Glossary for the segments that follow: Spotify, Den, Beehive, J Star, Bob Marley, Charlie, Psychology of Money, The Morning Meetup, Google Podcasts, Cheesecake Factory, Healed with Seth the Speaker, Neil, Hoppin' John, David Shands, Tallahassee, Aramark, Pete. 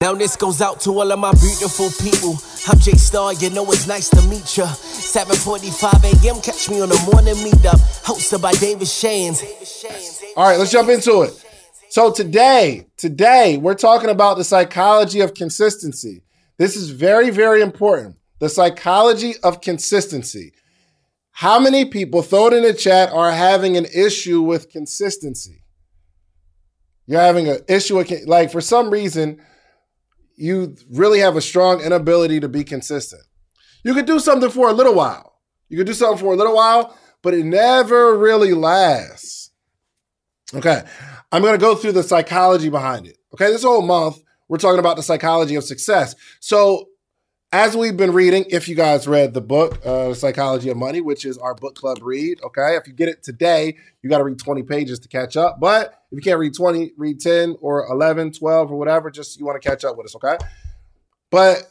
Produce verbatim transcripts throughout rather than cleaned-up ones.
Now this goes out to all of my beautiful people. I'm J Star, you know it's nice to meet ya. seven forty-five a.m. catch me on The Morning Meetup, hosted by David Shands. All right, let's jump into it. So today, today we're talking about the psychology of consistency. This is very, very important. The psychology of consistency. How many people, throw it in the chat, are having an issue with consistency? You're having an issue with, like, for some reason, you really have a strong inability to be consistent. You could do something for a little while. You could do something for a little while, but it never really lasts. Okay, I'm going to go through the psychology behind it. Okay, this whole month, we're talking about the psychology of success. So as we've been reading, if you guys read the book, uh, Psychology of Money, which is our book club read, okay, if you get it today, you got to read twenty pages to catch up. But if you can't read twenty, read ten or eleven, twelve or whatever, just you want to catch up with us, okay? But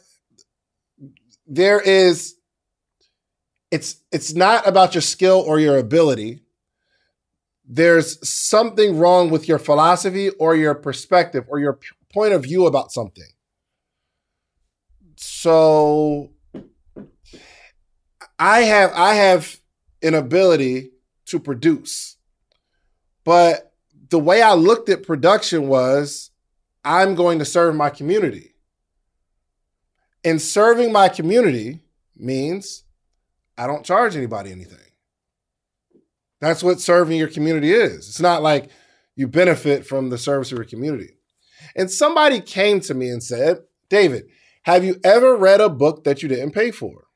there is, it's it's not about your skill or your ability. There's something wrong with your philosophy or your perspective or your p- point of view about something. So I have I have an ability to produce, but the way I looked at production was I'm going to serve my community. And serving my community means I don't charge anybody anything. That's what serving your community is. It's not like you benefit from the service of your community. And somebody came to me and said, David, have you ever read a book that you didn't pay for?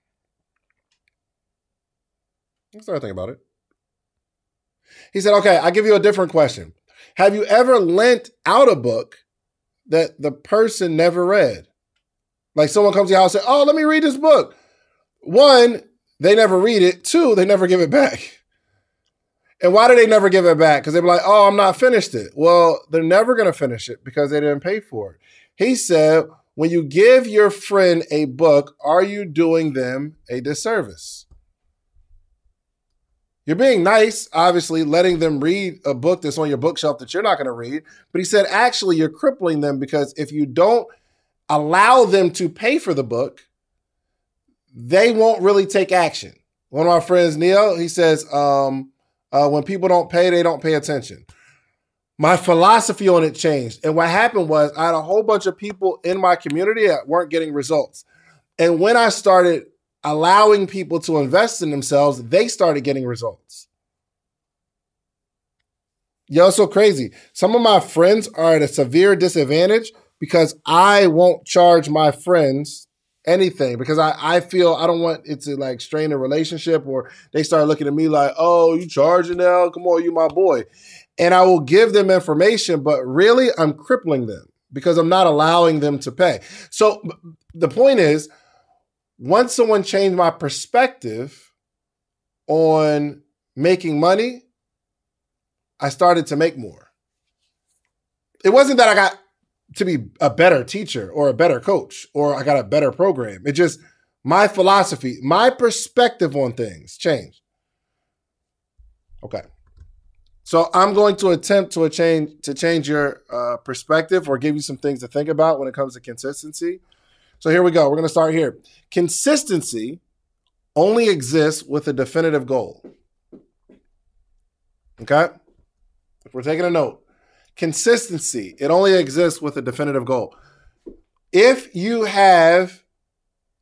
I started thinking about it. He said, okay, I'll give you a different question. Have you ever lent out a book that the person never read? Like someone comes to your house and says, oh, let me read this book. One, they never read it. Two, they never give it back. And why do they never give it back? Because they'd be like, oh, I'm not finished it. Well, they're never going to finish it because they didn't pay for it. He said, when you give your friend a book, are you doing them a disservice? You're being nice, obviously, letting them read a book that's on your bookshelf that you're not going to read. But he said, actually, you're crippling them because if you don't allow them to pay for the book, they won't really take action. One of my friends, Neil, he says, um, uh, when people don't pay, they don't pay attention. My philosophy on it changed. And what happened was I had a whole bunch of people in my community that weren't getting results. And when I started allowing people to invest in themselves, they started getting results. Yo, so crazy. Some of my friends are at a severe disadvantage because I won't charge my friends anything because I, I feel I don't want it to like strain a relationship or they start looking at me like, oh, you charging now? Come on, you my boy. And I will give them information, but really I'm crippling them because I'm not allowing them to pay. So the point is, once someone changed my perspective on making money, I started to make more. It wasn't that I got to be a better teacher or a better coach or I got a better program. It just, my philosophy, my perspective on things changed. Okay. So I'm going to attempt to change to change your uh, perspective or give you some things to think about when it comes to consistency. So here we go. We're going to start here. Consistency only exists with a definitive goal. Okay? If we're taking a note, consistency, it only exists with a definitive goal. If you have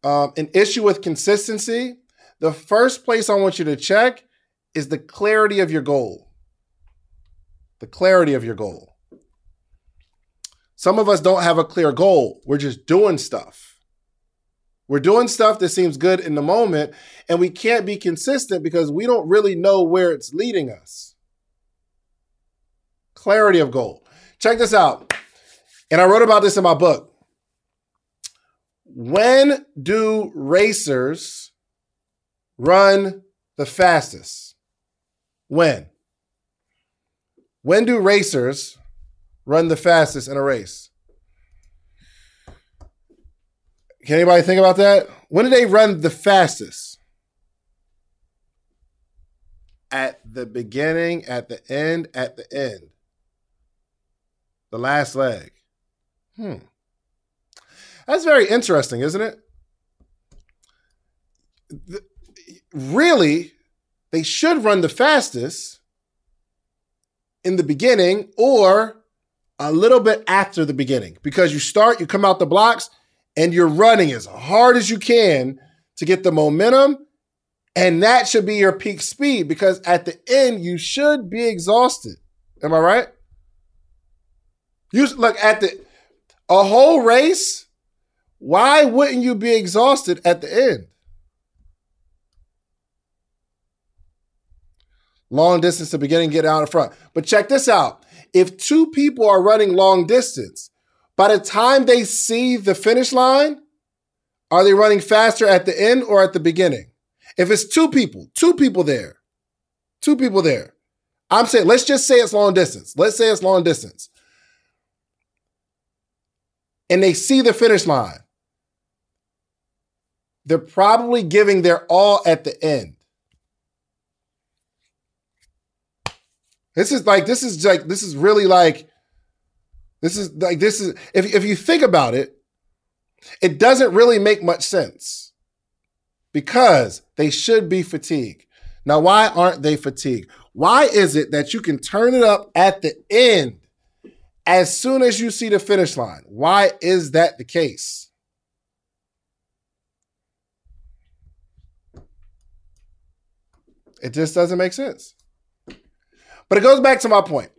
um, an issue with consistency, the first place I want you to check is the clarity of your goal. The clarity of your goal. Some of us don't have a clear goal. We're just doing stuff. We're doing stuff that seems good in the moment, and we can't be consistent because we don't really know where it's leading us. Clarity of goal. Check this out. And I wrote about this in my book. When do racers run the fastest? When? When do racers run the fastest in a race? Can anybody think about that? When do they run the fastest? At the beginning, at the end, at the end. The last leg. Hmm. That's very interesting, isn't it? The, really, they should run the fastest in the beginning or a little bit after the beginning, because you start, you come out the blocks, and you're running as hard as you can to get the momentum, and that should be your peak speed, because at the end, you should be exhausted. Am I right? You look at the a whole race, why wouldn't you be exhausted at the end? Long distance to beginning, get out in front. But check this out. If two people are running long distance, by the time they see the finish line, are they running faster at the end or at the beginning? If it's two people, two people there, two people there. I'm saying, let's just say it's long distance. Let's say it's long distance. And they see the finish line. They're probably giving their all at the end. This is like, this is like, this is really like, this is like, this is, if, if you think about it, it doesn't really make much sense because they should be fatigued. Now, why aren't they fatigued? Why is it that you can turn it up at the end as soon as you see the finish line? Why is that the case? It just doesn't make sense. But it goes back to my point.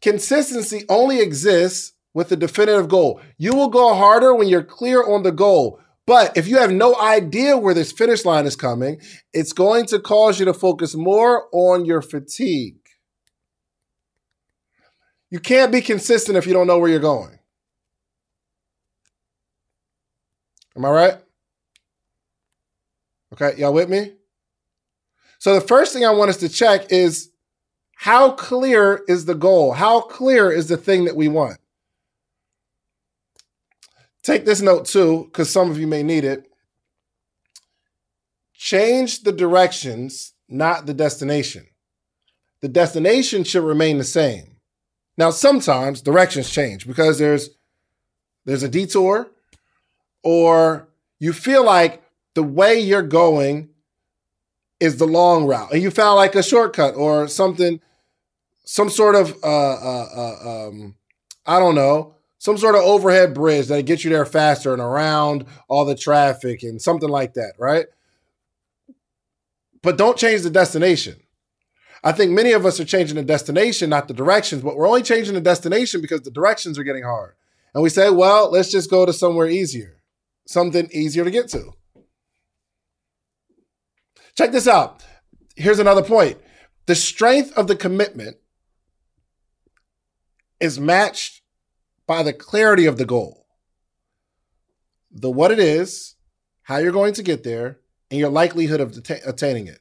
Consistency only exists with a definitive goal. You will go harder when you're clear on the goal. But if you have no idea where this finish line is coming, it's going to cause you to focus more on your fatigue. You can't be consistent if you don't know where you're going. Am I right? Okay, y'all with me? So the first thing I want us to check is, how clear is the goal? How clear is the thing that we want? Take this note too, because some of you may need it. Change the directions, not the destination. The destination should remain the same. Now, sometimes directions change because there's there's a detour, or you feel like the way you're going is the long route, and you found like a shortcut or something, some sort of uh, uh, uh, um, I don't know. Some sort of overhead bridge that gets you there faster and around all the traffic and something like that, right? But don't change the destination. I think many of us are changing the destination, not the directions, but we're only changing the destination because the directions are getting hard. And we say, well, let's just go to somewhere easier, something easier to get to. Check this out. Here's another point. The strength of the commitment is matched by the clarity of the goal, the what it is, how you're going to get there, and your likelihood of deta- attaining it.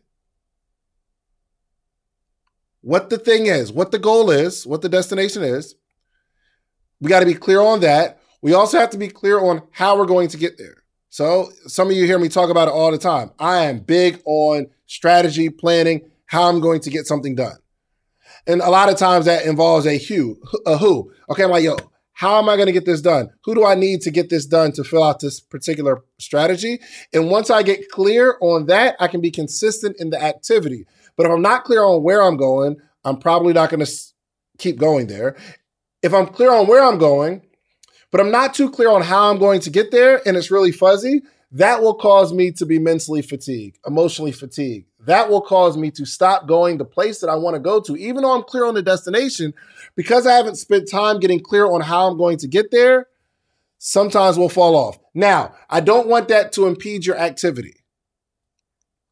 What the thing is, what the goal is, what the destination is. We got to be clear on that. We also have to be clear on how we're going to get there. So some of you hear me talk about it all the time. I am big on strategy, planning, how I'm going to get something done. And a lot of times that involves a who, a who. Okay, I'm like, yo, how am I going to get this done? Who do I need to get this done to fill out this particular strategy? And once I get clear on that, I can be consistent in the activity. But if I'm not clear on where I'm going, I'm probably not going to keep going there. If I'm clear on where I'm going, but I'm not too clear on how I'm going to get there, and it's really fuzzy, that will cause me to be mentally fatigued, emotionally fatigued. That will cause me to stop going the place that I want to go to, even though I'm clear on the destination, because I haven't spent time getting clear on how I'm going to get there. Sometimes we'll fall off. Now, I don't want that to impede your activity,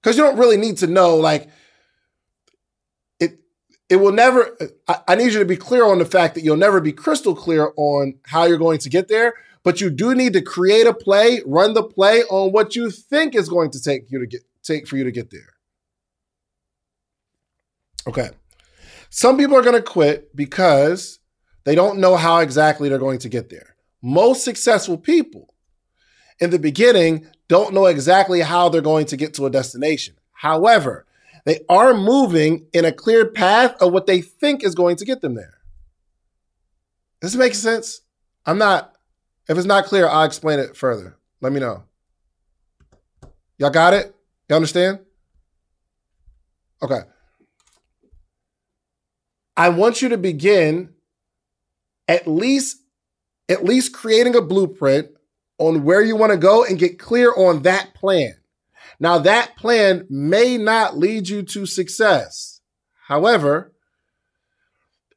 because you don't really need to know. Like it, it will never. I, I need you to be clear on the fact that you'll never be crystal clear on how you're going to get there. But you do need to create a play, run the play on what you think is going to take you to get take for you to get there. Okay. Some people are going to quit because they don't know how exactly they're going to get there. Most successful people in the beginning don't know exactly how they're going to get to a destination. However, they are moving in a clear path of what they think is going to get them there. Does this make sense? I'm not If it's not clear, I'll explain it further. Let me know. Y'all got it? Y'all understand? Okay. I want you to begin at least, at least creating a blueprint on where you want to go and get clear on that plan. Now, that plan may not lead you to success. However,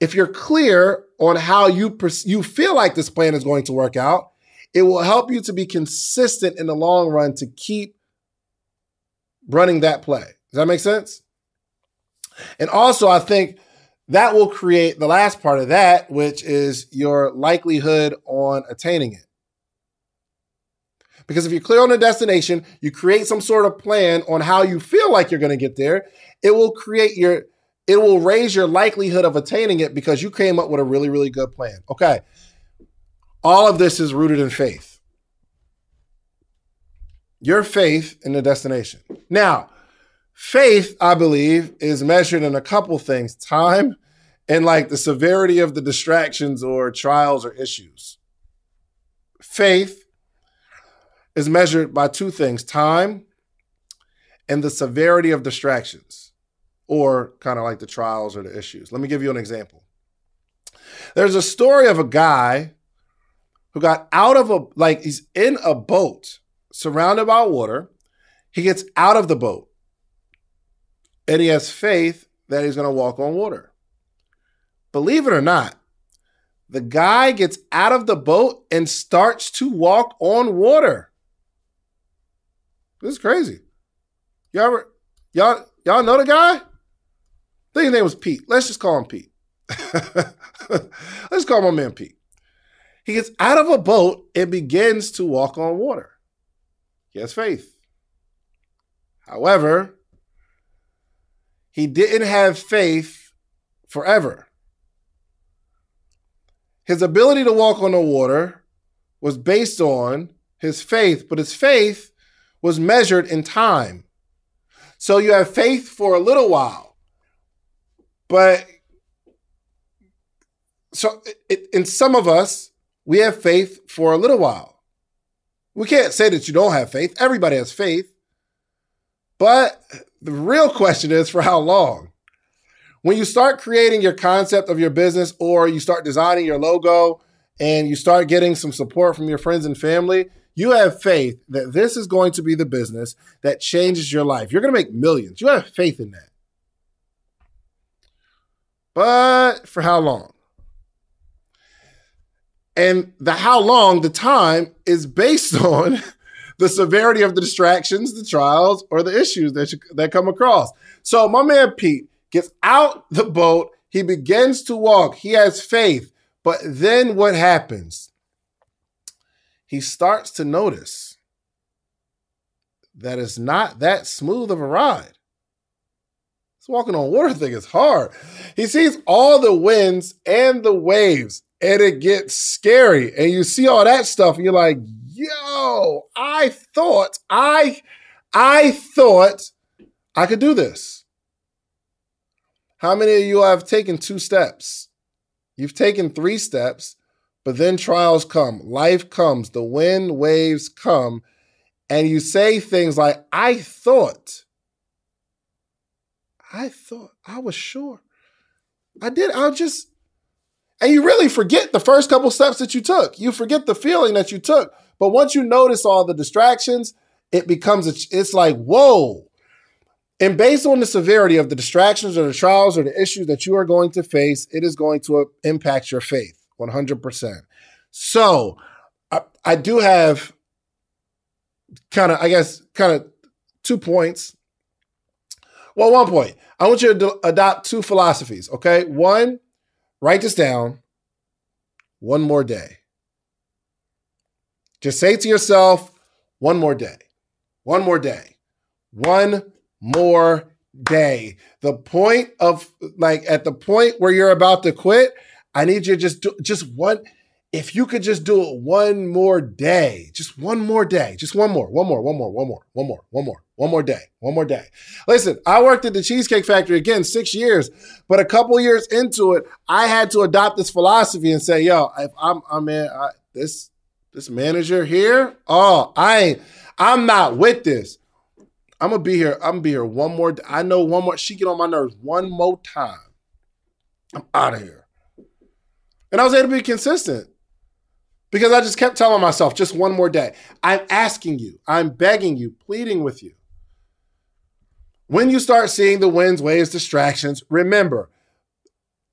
if you're clear on how you pers- you feel like this plan is going to work out, it will help you to be consistent in the long run to keep running that play. Does that make sense? And also, I think that will create the last part of that, which is your likelihood on attaining it. Because if you're clear on the destination, you create some sort of plan on how you feel like you're going to get there, it will create your, it will raise your likelihood of attaining it because you came up with a really, really good plan. Okay. All of this is rooted in faith. Your faith in the destination. Now, faith, I believe, is measured in a couple things, time and like the severity of the distractions or trials or issues. Faith is measured by two things, time and the severity of distractions, or kind of like the trials or the issues. Let me give you an example. There's a story of a guy who got out of a, like he's in a boat surrounded by water. He gets out of the boat and he has faith that he's going to walk on water. Believe it or not, the guy gets out of the boat and starts to walk on water. This is crazy. Y'all ever, y'all, y'all know the guy? I think his name was Pete. Let's just call him Pete. Let's call my man Pete. He gets out of a boat and begins to walk on water. He has faith. However, he didn't have faith forever. His ability to walk on the water was based on his faith, but his faith was measured in time. So you have faith for a little while, but so it, in some of us, we have faith for a little while. We can't say that you don't have faith. Everybody has faith, but the real question is for how long? When you start creating your concept of your business or you start designing your logo and you start getting some support from your friends and family, you have faith that this is going to be the business that changes your life. You're going to make millions. You have faith in that. But for how long? And the how long, the time, is based on the severity of the distractions, the trials, or the issues that, you, that come across. So my man Pete gets out the boat. He begins to walk. He has faith. But then what happens? He starts to notice that it's not that smooth of a ride. This walking on water thing is hard. He sees all the winds and the waves, and it gets scary. And you see all that stuff, and you're like, yo, I thought, I, I thought I could do this. How many of you have taken two steps? You've taken three steps. But then trials come, life comes, the wind waves come, and you say things like, I thought, I thought, I was sure. I did, I'll just, and you really forget the first couple steps that you took. You forget the feeling that you took. But once you notice all the distractions, it becomes, a, it's like, whoa. And based on the severity of the distractions or the trials or the issues that you are going to face, it is going to impact your faith. one hundred percent. So I, I do have kind of, I guess, kind of two points. Well, one point. I want you to do, adopt two philosophies, okay? One, write this down. One more day. Just say to yourself, one more day. One more day. One more day. The point of, like, at the point where you're about to quit, I need you to just do just one. If you could just do it one more day, just one more day, just one more, one more, one more, one more, one more, one more, one more day, one more day. Listen, I worked at the Cheesecake Factory again, six years, but a couple years into it, I had to adopt this philosophy and say, yo, if I'm, I'm in I, this, this manager here, oh, I ain't, I'm not with this. I'm gonna be here. I'm gonna be here one more. I know one more. She get on my nerves one more time, I'm out of here. And I was able to be consistent because I just kept telling myself, just one more day. I'm asking you. I'm begging you, pleading with you. When you start seeing the wins, ways, distractions, remember,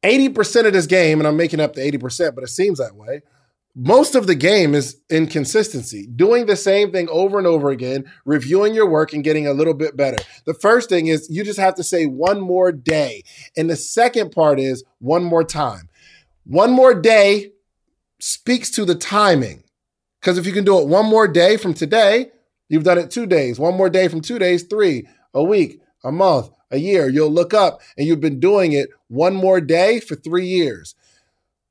eighty percent of this game, and I'm making up the eighty percent, but it seems that way, most of the game is inconsistency, doing the same thing over and over again, reviewing your work and getting a little bit better. The first thing is you just have to say one more day. And the second part is one more time. One more day speaks to the timing. Because if you can do it one more day from today, you've done it two days, one more day from two days, three, a week, a month, a year. You'll look up and you've been doing it one more day for three years.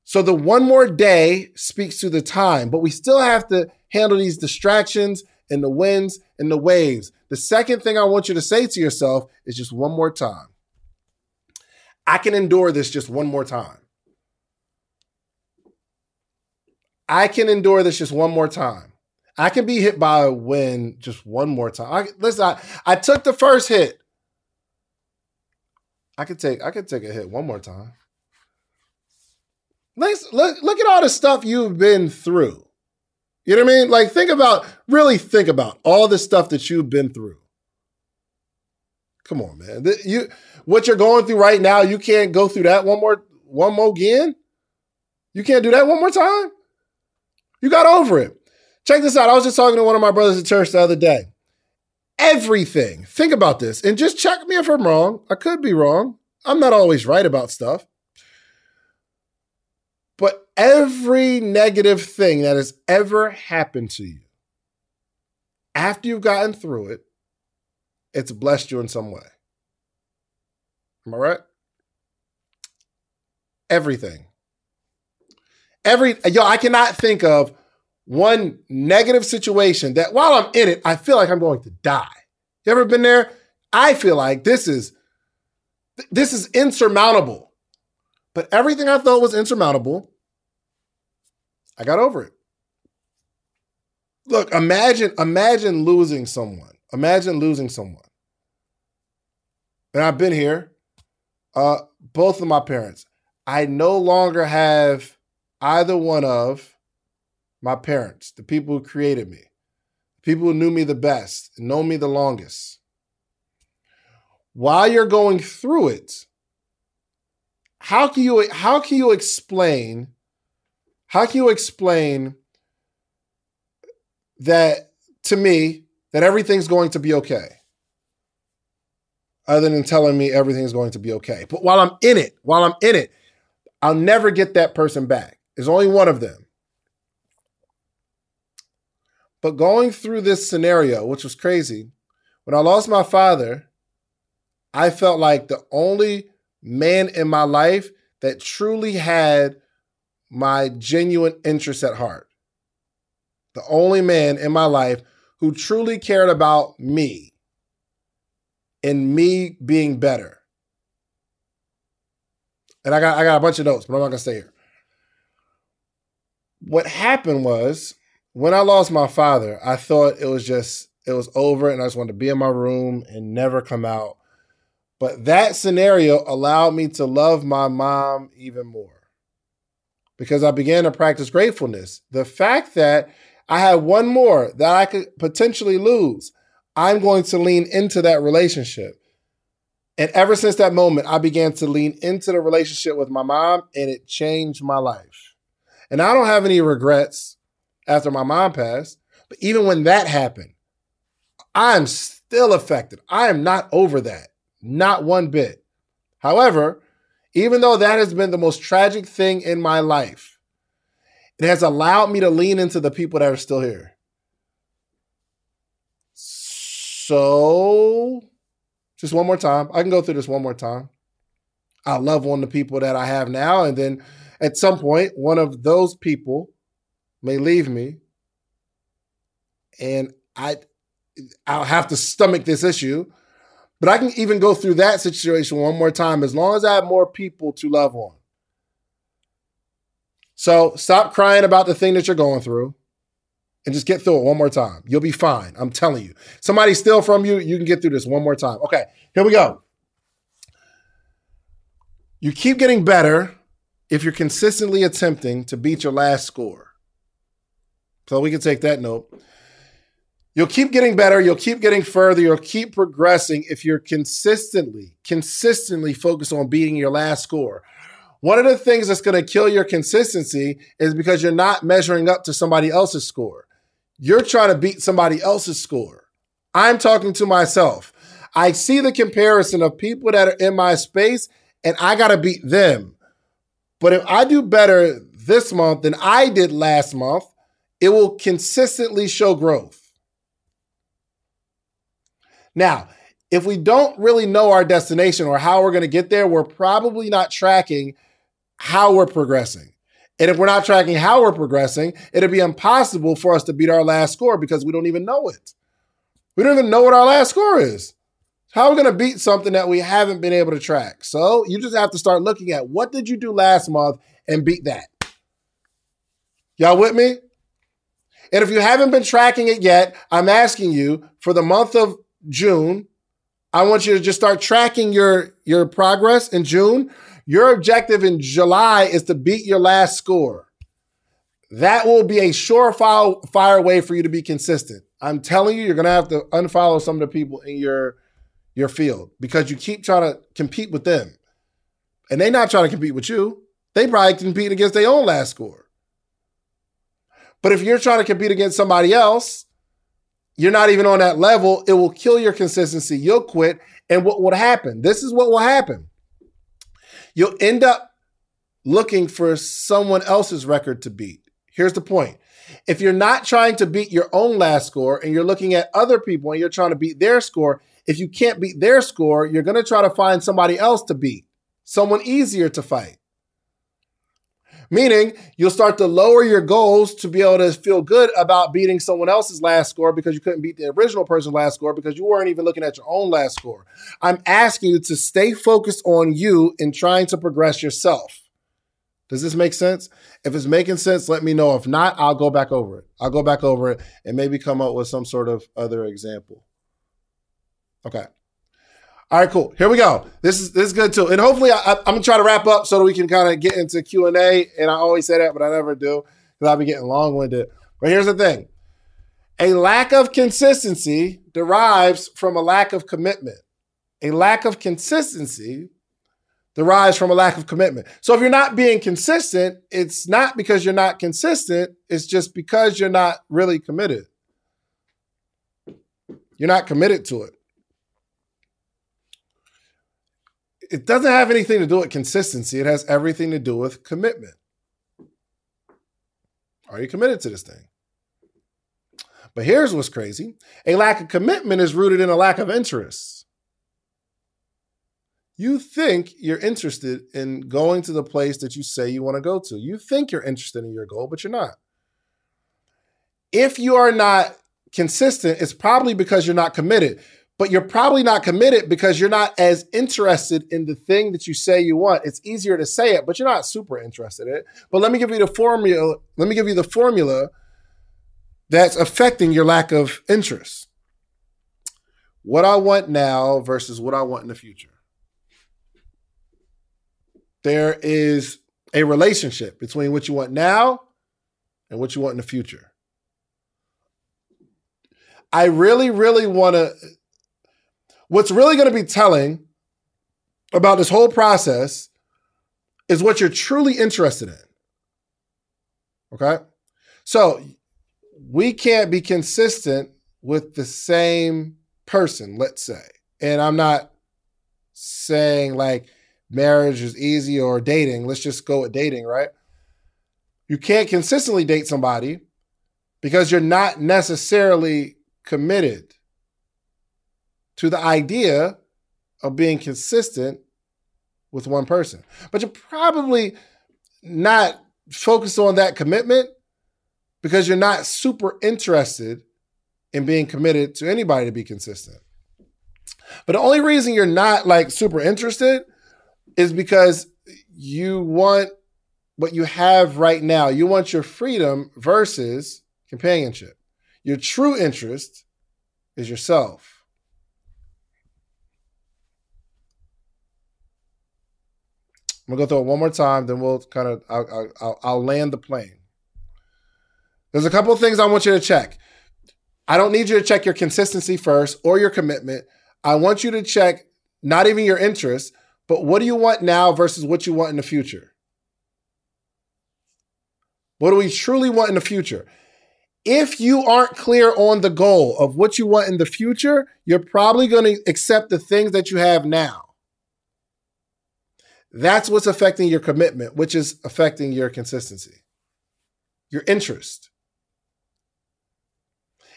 So the one more day speaks to the time, but we still have to handle these distractions and the winds and the waves. The second thing I want you to say to yourself is just one more time. I can endure this just one more time. I can endure this just one more time. I can be hit by a wind just one more time. I, listen, I, I took the first hit. I could take, I could take a hit one more time. Let's look, look at all the stuff you've been through. You know what I mean? Like think about, really think about all the stuff that you've been through. Come on, man. You, what you're going through right now, you can't go through that one more, one more again? You can't do that one more time? You got over it. Check this out. I was just talking to one of my brothers at church the other day. Everything. Think about this and just check me if I'm wrong. I could be wrong. I'm not always right about stuff. But every negative thing that has ever happened to you, after you've gotten through it, it's blessed you in some way. Am I right? Everything. Every, yo, I cannot think of one negative situation that while I'm in it, I feel like I'm going to die. You ever been there? I feel like this is, this is insurmountable. But everything I thought was insurmountable, I got over it. Look, imagine, imagine losing someone. Imagine losing someone. And I've been here, uh, both of my parents. I no longer have either one of my parents, the people who created me, people who knew me the best, know me the longest. While you're going through it, How can you how can you explain how can you explain that to me that everything's going to be okay? Other than telling me everything's going to be okay. But while I'm in it, while I'm in it, I'll never get that person back. There's only one of them. But going through this scenario, which was crazy, when I lost my father, I felt like the only man in my life that truly had my genuine interest at heart. The only man in my life who truly cared about me and me being better. And I got I got a bunch of notes, but I'm not gonna stay here. What happened was when I lost my father, I thought it was just, it was over and I just wanted to be in my room and never come out. But that scenario allowed me to love my mom even more because I began to practice gratefulness. The fact that I had one more that I could potentially lose, I'm going to lean into that relationship. And ever since that moment, I began to lean into the relationship with my mom and it changed my life. And I don't have any regrets after my mom passed, but even when that happened, I'm still affected. I am not over that. Not one bit. However, even though that has been the most tragic thing in my life, it has allowed me to lean into the people that are still here. So, just one more time. I can go through this one more time. I love one of the people that I have now. And then at some point, one of those people may leave me. And I, I'll have to stomach this issue. But I can even go through that situation one more time as long as I have more people to love on. So stop crying about the thing that you're going through. and just get through it one more time. You'll be fine. I'm telling you. Somebody steal from you, you can get through this one more time. Okay, here we go. You keep getting better if you're consistently attempting to beat your last score. So we can take that note. You'll keep getting better. You'll keep getting further. You'll keep progressing if you're consistently, consistently focused on beating your last score. One of the things that's going to kill your consistency is because you're not measuring up to somebody else's score. You're trying to beat somebody else's score. I'm talking to myself. I see the comparison of people that are in my space and I got to beat them. But if I do better this month than I did last month, it will consistently show growth. Now, if we don't really know our destination or how we're going to get there, we're probably not tracking how we're progressing. And if we're not tracking how we're progressing, it'll be impossible for us to beat our last score because we don't even know it. We don't even know what our last score is. How are we going to beat something that we haven't been able to track? So you just have to start looking at what did you do last month and beat that. Y'all with me? And if you haven't been tracking it yet, I'm asking you for the month of June, I want you to just start tracking your, your progress in June. Your objective in July is to beat your last score. That will be a surefire way for you to be consistent. I'm telling you, you're going to have to unfollow some of the people in your, your field because you keep trying to compete with them. And they're not trying to compete with you. They probably compete against their own last score. But if you're trying to compete against somebody else, you're not even on that level, it will kill your consistency. You'll quit. And what would happen? This is what will happen. You'll end up looking for someone else's record to beat. Here's the point. If you're not trying to beat your own last score and you're looking at other people and you're trying to beat their score, if you can't beat their score, you're going to try to find somebody else to beat, someone easier to fight. Meaning you'll start to lower your goals to be able to feel good about beating someone else's last score because you couldn't beat the original person's last score because you weren't even looking at your own last score. I'm asking you to stay focused on you and trying to progress yourself. Does this make sense? If it's making sense, let me know. If not, I'll go back over it. I'll go back over it and maybe come up with some sort of other example. Okay. All right, cool. Here we go. This is this is good too. And hopefully, I, I, I'm gonna try to wrap up so that we can kind of get into Q and A. And I always say that, but I never do because I've been getting long winded. But here's the thing: a lack of consistency derives from a lack of commitment. A lack of consistency derives from a lack of commitment. So if you're not being consistent, it's not because you're not consistent. It's just because you're not really committed. You're not committed to it. It doesn't have anything to do with consistency. It has everything to do with commitment. Are you committed to this thing? But here's what's crazy. A lack of commitment is rooted in a lack of interest. You think you're interested in going to the place that you say you want to go to. You think you're interested in your goal, but you're not. If you are not consistent, it's probably because you're not committed. But you're probably not committed because you're not as interested in the thing that you say you want. It's easier to say it, but you're not super interested in it. But let me give you the formula. Let me give you the formula that's affecting your lack of interest. What I want now versus what I want in the future. There is a relationship between what you want now and what you want in the future. I really, really want to... What's really going to be telling about this whole process is what you're truly interested in. Okay? So we can't be consistent with the same person, let's say. And I'm not saying like marriage is easy or dating. Let's just go with dating, right? You can't consistently date somebody because you're not necessarily committed to the idea of being consistent with one person. But you're probably not focused on that commitment because you're not super interested in being committed to anybody to be consistent. But the only reason you're not like super interested is because you want what you have right now. You want your freedom versus companionship. Your true interest is yourself. I'm gonna go through it one more time, then we'll kind of, I'll, I'll, I'll land the plane. There's a couple of things I want you to check. I don't need you to check your consistency first or your commitment. I want you to check not even your interest, but what do you want now versus what you want in the future? What do we truly want in the future? If you aren't clear on the goal of what you want in the future, you're probably going to accept the things that you have now. That's what's affecting your commitment, which is affecting your consistency, your interest.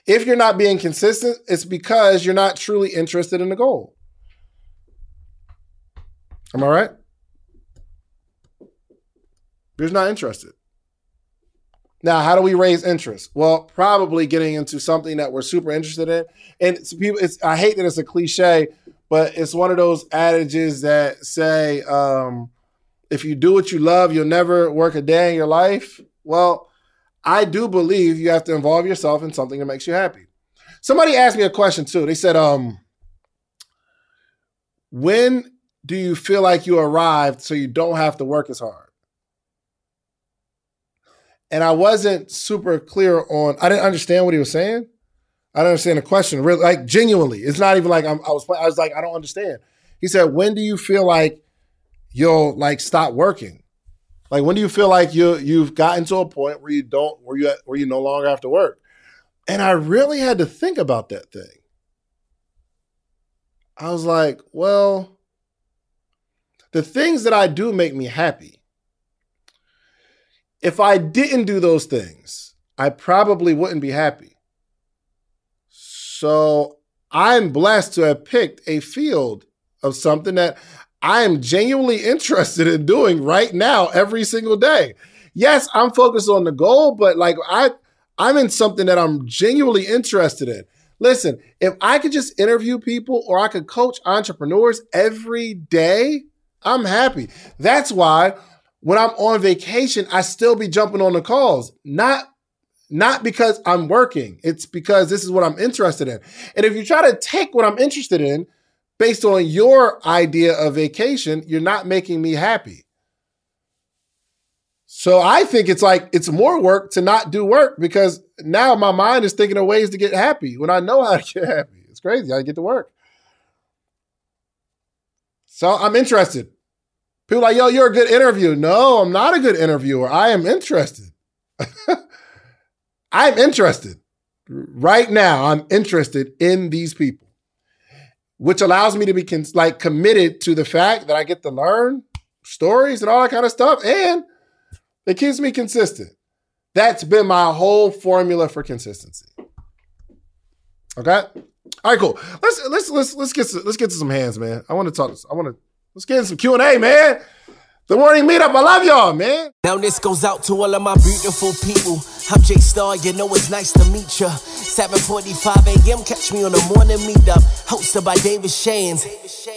If you're not being consistent, it's because you're not truly interested in the goal. Am I right? You're not interested. Now, how do we raise interest? Well, probably getting into something that we're super interested in. And it's, it's, I hate that it's a cliche, but it's one of those adages that say, um, if you do what you love, you'll never work a day in your life. Well, I do believe you have to involve yourself in something that makes you happy. Somebody asked me a question too. They said, um, when do you feel like you arrived so you don't have to work as hard? And I wasn't super clear on, I didn't understand what he was saying. I don't understand the question, really, like genuinely. It's not even like I'm, I was I was like, I don't understand. He said, when do you feel like you'll like stop working? Like, when do you feel like you, you've gotten to a point where you don't, where you, where you no longer have to work? And I really had to think about that thing. I was like, well, the things that I do make me happy. If I didn't do those things, I probably wouldn't be happy. So I'm blessed to have picked a field of something that I am genuinely interested in doing right now, every single day. Yes, I'm focused on the goal, but like I, I'm in something that I'm genuinely interested in. Listen, if I could just interview people or I could coach entrepreneurs every day, I'm happy. That's why when I'm on vacation, I still be jumping on the calls. Not, not because I'm working. It's because this is what I'm interested in. And if you try to take what I'm interested in, based on your idea of vacation, you're not making me happy. So I think it's like, it's more work to not do work because now my mind is thinking of ways to get happy when I know how to get happy. It's crazy. I get to work. So I'm interested. People are like, yo, you're a good interviewer. No, I'm not a good interviewer. I am interested. I'm interested. Right now, I'm interested in these people, which allows me to be like committed to the fact that I get to learn stories and all that kind of stuff. And it keeps me consistent. That's been my whole formula for consistency. Okay. All right, cool. Let's, let's, let's, let's get, to, let's get to some hands, man. I want to talk. I want to, let's get in some Q and A, man. The Morning Meetup. I love y'all, man. Now this goes out to all of my beautiful people. I'm J Star, you know it's nice to meet ya. seven forty-five a m, catch me on The Morning Meetup, hosted by David Shands.